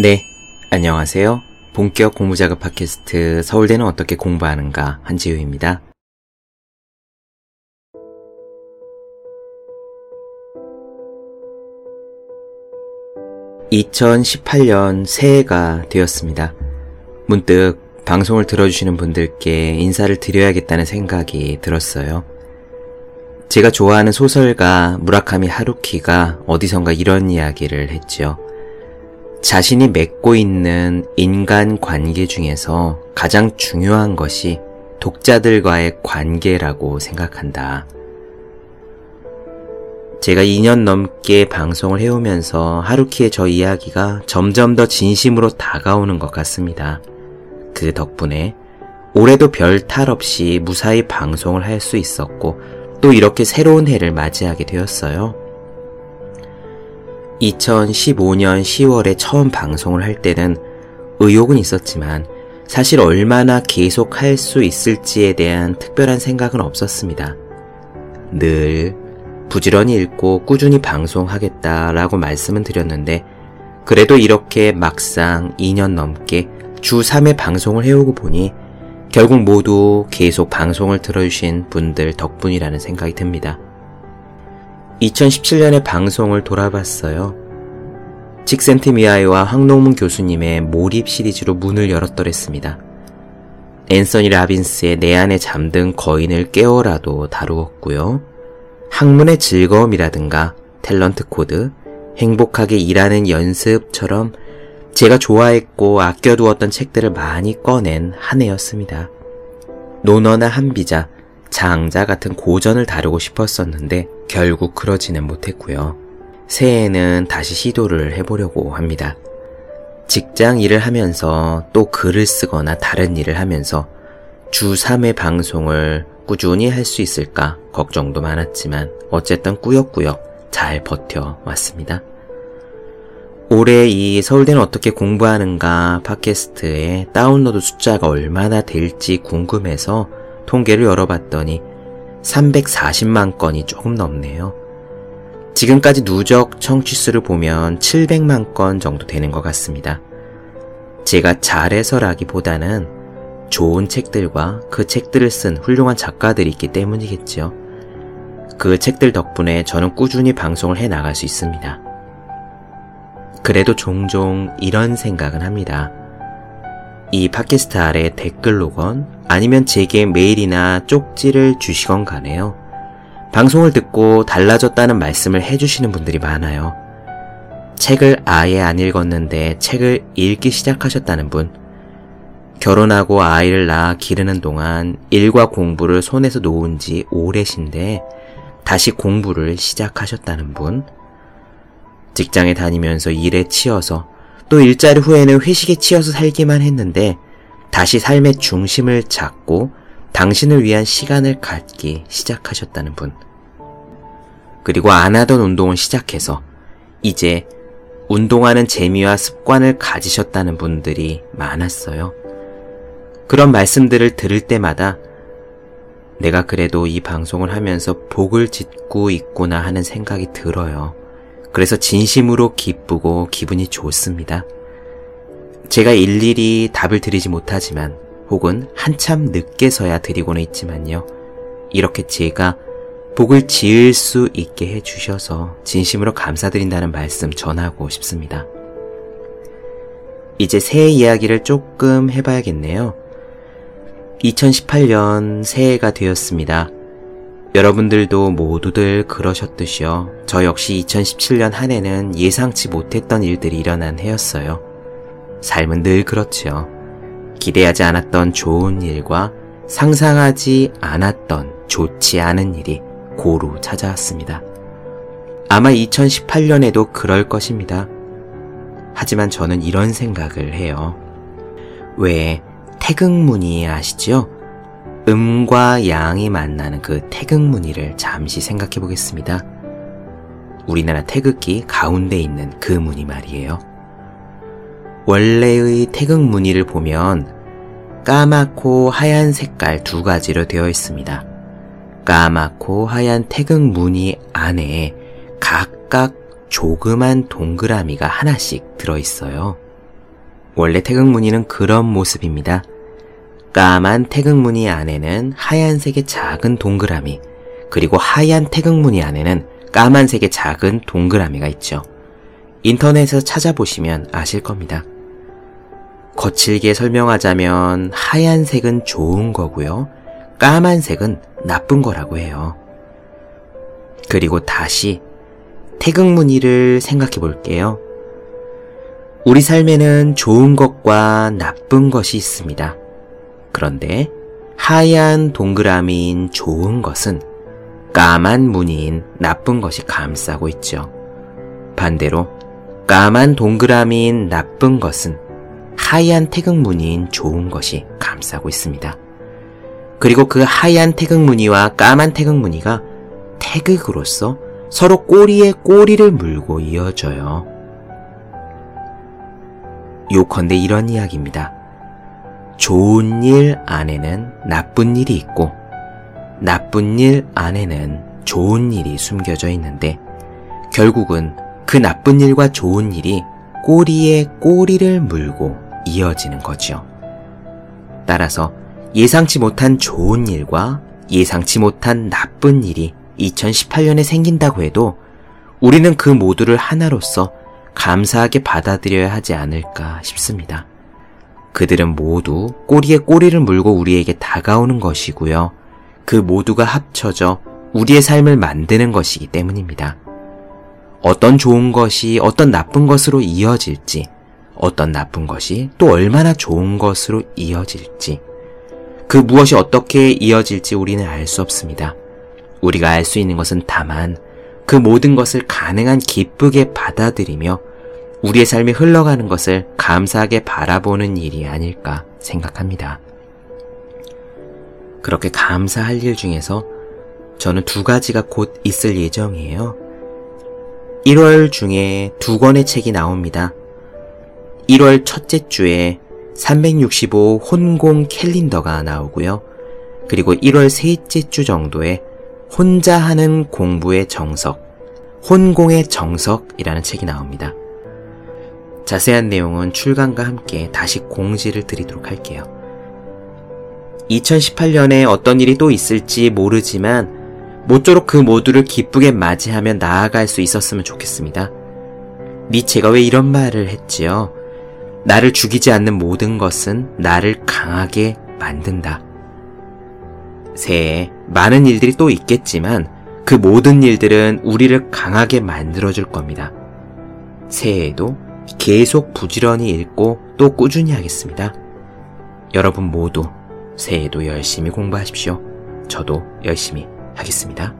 네, 안녕하세요. 본격 공부작업 팟캐스트 서울대는 어떻게 공부하는가 한지우입니다. (2018년) 새해가 되었습니다. 문득 방송을 들어주시는 분들께 인사를 드려야겠다는 생각이 들었어요. 제가 좋아하는 소설가 무라카미 하루키가 어디선가 이런 이야기를 했지요. 자신이 맺고 있는 인간 관계 중에서 가장 중요한 것이 독자들과의 관계라고 생각한다. 제가 2년 넘게 방송을 해오면서 하루키의 저 이야기가 점점 더 진심으로 다가오는 것 같습니다. 그 덕분에 올해도 별 탈 없이 무사히 방송을 할 수 있었고 또 이렇게 새로운 해를 맞이하게 되었어요. 2015년 10월에 처음 방송을 할 때는 의욕은 있었지만 사실 얼마나 계속 할 수 있을지에 대한 특별한 생각은 없었습니다. 늘 부지런히 읽고 꾸준히 방송하겠다라고 말씀은 드렸는데 그래도 이렇게 막상 2년 넘게 주 3회 방송을 해오고 보니 결국 모두 계속 방송을 들어주신 분들 덕분이라는 생각이 듭니다. 2017년에 방송을 돌아봤어요. 칙센트미아이와 황농문 교수님의 몰입 시리즈로 문을 열었더랬습니다. 앤서니 라빈스의 내 안에 잠든 거인을 깨워라도 다루었고요. 학문의 즐거움이라든가 탤런트 코드, 행복하게 일하는 연습처럼 제가 좋아했고 아껴두었던 책들을 많이 꺼낸 한 해였습니다. 논어나 한비자, 장자 같은 고전을 다루고 싶었었는데 결국 그러지는 못했고요. 새해에는 다시 시도를 해보려고 합니다. 직장 일을 하면서 또 글을 쓰거나 다른 일을 하면서 주 3회 방송을 꾸준히 할 수 있을까 걱정도 많았지만 어쨌든 꾸역꾸역 잘 버텨왔습니다. 올해 이 서울대는 어떻게 공부하는가 팟캐스트의 다운로드 숫자가 얼마나 될지 궁금해서 통계를 열어봤더니 340만 건이 조금 넘네요. 지금까지 누적 청취수를 보면 700만 건 정도 되는 것 같습니다. 제가 잘해서라기보다는 좋은 책들과 그 책들을 쓴 훌륭한 작가들이 있기 때문이겠지요. 그 책들 덕분에 저는 꾸준히 방송을 해나갈 수 있습니다. 그래도 종종 이런 생각은 합니다. 이 팟캐스트 아래 댓글로건 아니면 제게 메일이나 쪽지를 주시건 간에요. 방송을 듣고 달라졌다는 말씀을 해주시는 분들이 많아요. 책을 아예 안 읽었는데 책을 읽기 시작하셨다는 분, 결혼하고 아이를 낳아 기르는 동안 일과 공부를 손에서 놓은 지 오래신데 다시 공부를 시작하셨다는 분, 직장에 다니면서 일에 치여서 또 일자리 후에는 회식에 치여서 살기만 했는데 다시 삶의 중심을 잡고 당신을 위한 시간을 갖기 시작하셨다는 분, 그리고 안 하던 운동을 시작해서 이제 운동하는 재미와 습관을 가지셨다는 분들이 많았어요. 그런 말씀들을 들을 때마다 내가 그래도 이 방송을 하면서 복을 짓고 있구나 하는 생각이 들어요. 그래서 진심으로 기쁘고 기분이 좋습니다. 제가 일일이 답을 드리지 못하지만 혹은 한참 늦게서야 드리고는 있지만요. 이렇게 제가 복을 지을 수 있게 해주셔서 진심으로 감사드린다는 말씀 전하고 싶습니다. 이제 새해 이야기를 조금 해봐야겠네요. 2018년 새해가 되었습니다. 여러분들도 모두들 그러셨듯이요. 저 역시 2017년 한 해는 예상치 못했던 일들이 일어난 해였어요. 삶은 늘 그렇지요. 기대하지 않았던 좋은 일과 상상하지 않았던 좋지 않은 일이 고루 찾아왔습니다. 아마 2018년에도 그럴 것입니다. 하지만 저는 이런 생각을 해요. 왜 태극무늬 아시지요? 음과 양이 만나는 그 태극무늬를 잠시 생각해 보겠습니다. 우리나라 태극기 가운데 있는 그 무늬 말이에요. 원래의 태극무늬를 보면 까맣고 하얀 색깔 두 가지로 되어 있습니다. 까맣고 하얀 태극무늬 안에 각각 조그만 동그라미가 하나씩 들어있어요. 원래 태극무늬는 그런 모습입니다. 까만 태극무늬 안에는 하얀색의 작은 동그라미, 그리고 하얀 태극무늬 안에는 까만색의 작은 동그라미가 있죠. 인터넷에서 찾아보시면 아실 겁니다. 거칠게 설명하자면 하얀색은 좋은 거고요, 까만색은 나쁜 거라고 해요. 그리고 다시 태극무늬를 생각해 볼게요. 우리 삶에는 좋은 것과 나쁜 것이 있습니다. 그런데 하얀 동그라미인 좋은 것은 까만 무늬인 나쁜 것이 감싸고 있죠. 반대로 까만 동그라미인 나쁜 것은 하얀 태극무늬인 좋은 것이 감싸고 있습니다. 그리고 그 하얀 태극무늬와 까만 태극무늬가 태극으로서 서로 꼬리에 꼬리를 물고 이어져요. 요컨대 이런 이야기입니다. 좋은 일 안에는 나쁜 일이 있고, 나쁜 일 안에는 좋은 일이 숨겨져 있는데, 결국은 그 나쁜 일과 좋은 일이 꼬리에 꼬리를 물고 이어지는 거죠. 따라서 예상치 못한 좋은 일과 예상치 못한 나쁜 일이 2018년에 생긴다고 해도 우리는 그 모두를 하나로서 감사하게 받아들여야 하지 않을까 싶습니다. 그들은 모두 꼬리에 꼬리를 물고 우리에게 다가오는 것이고요, 그 모두가 합쳐져 우리의 삶을 만드는 것이기 때문입니다. 어떤 좋은 것이 어떤 나쁜 것으로 이어질지, 어떤 나쁜 것이 또 얼마나 좋은 것으로 이어질지, 그 무엇이 어떻게 이어질지 우리는 알 수 없습니다. 우리가 알 수 있는 것은 다만 그 모든 것을 가능한 기쁘게 받아들이며 우리의 삶이 흘러가는 것을 감사하게 바라보는 일이 아닐까 생각합니다. 그렇게 감사할 일 중에서 저는 두 가지가 곧 있을 예정이에요. 1월 중에 두 권의 책이 나옵니다. 1월 첫째 주에 365 혼공 캘린더가 나오고요. 그리고 1월 셋째 주 정도에 혼자 하는 공부의 정석, 혼공의 정석이라는 책이 나옵니다. 자세한 내용은 출간과 함께 다시 공지를 드리도록 할게요. 2018년에 어떤 일이 또 있을지 모르지만 모쪼록 그 모두를 기쁘게 맞이하며 나아갈 수 있었으면 좋겠습니다. 니체가 왜 이런 말을 했지요? 나를 죽이지 않는 모든 것은 나를 강하게 만든다. 새해에 많은 일들이 또 있겠지만 그 모든 일들은 우리를 강하게 만들어줄 겁니다. 새해에도 계속 부지런히 읽고 또 꾸준히 하겠습니다. 여러분 모두 새해에도 열심히 공부하십시오. 저도 열심히 하겠습니다.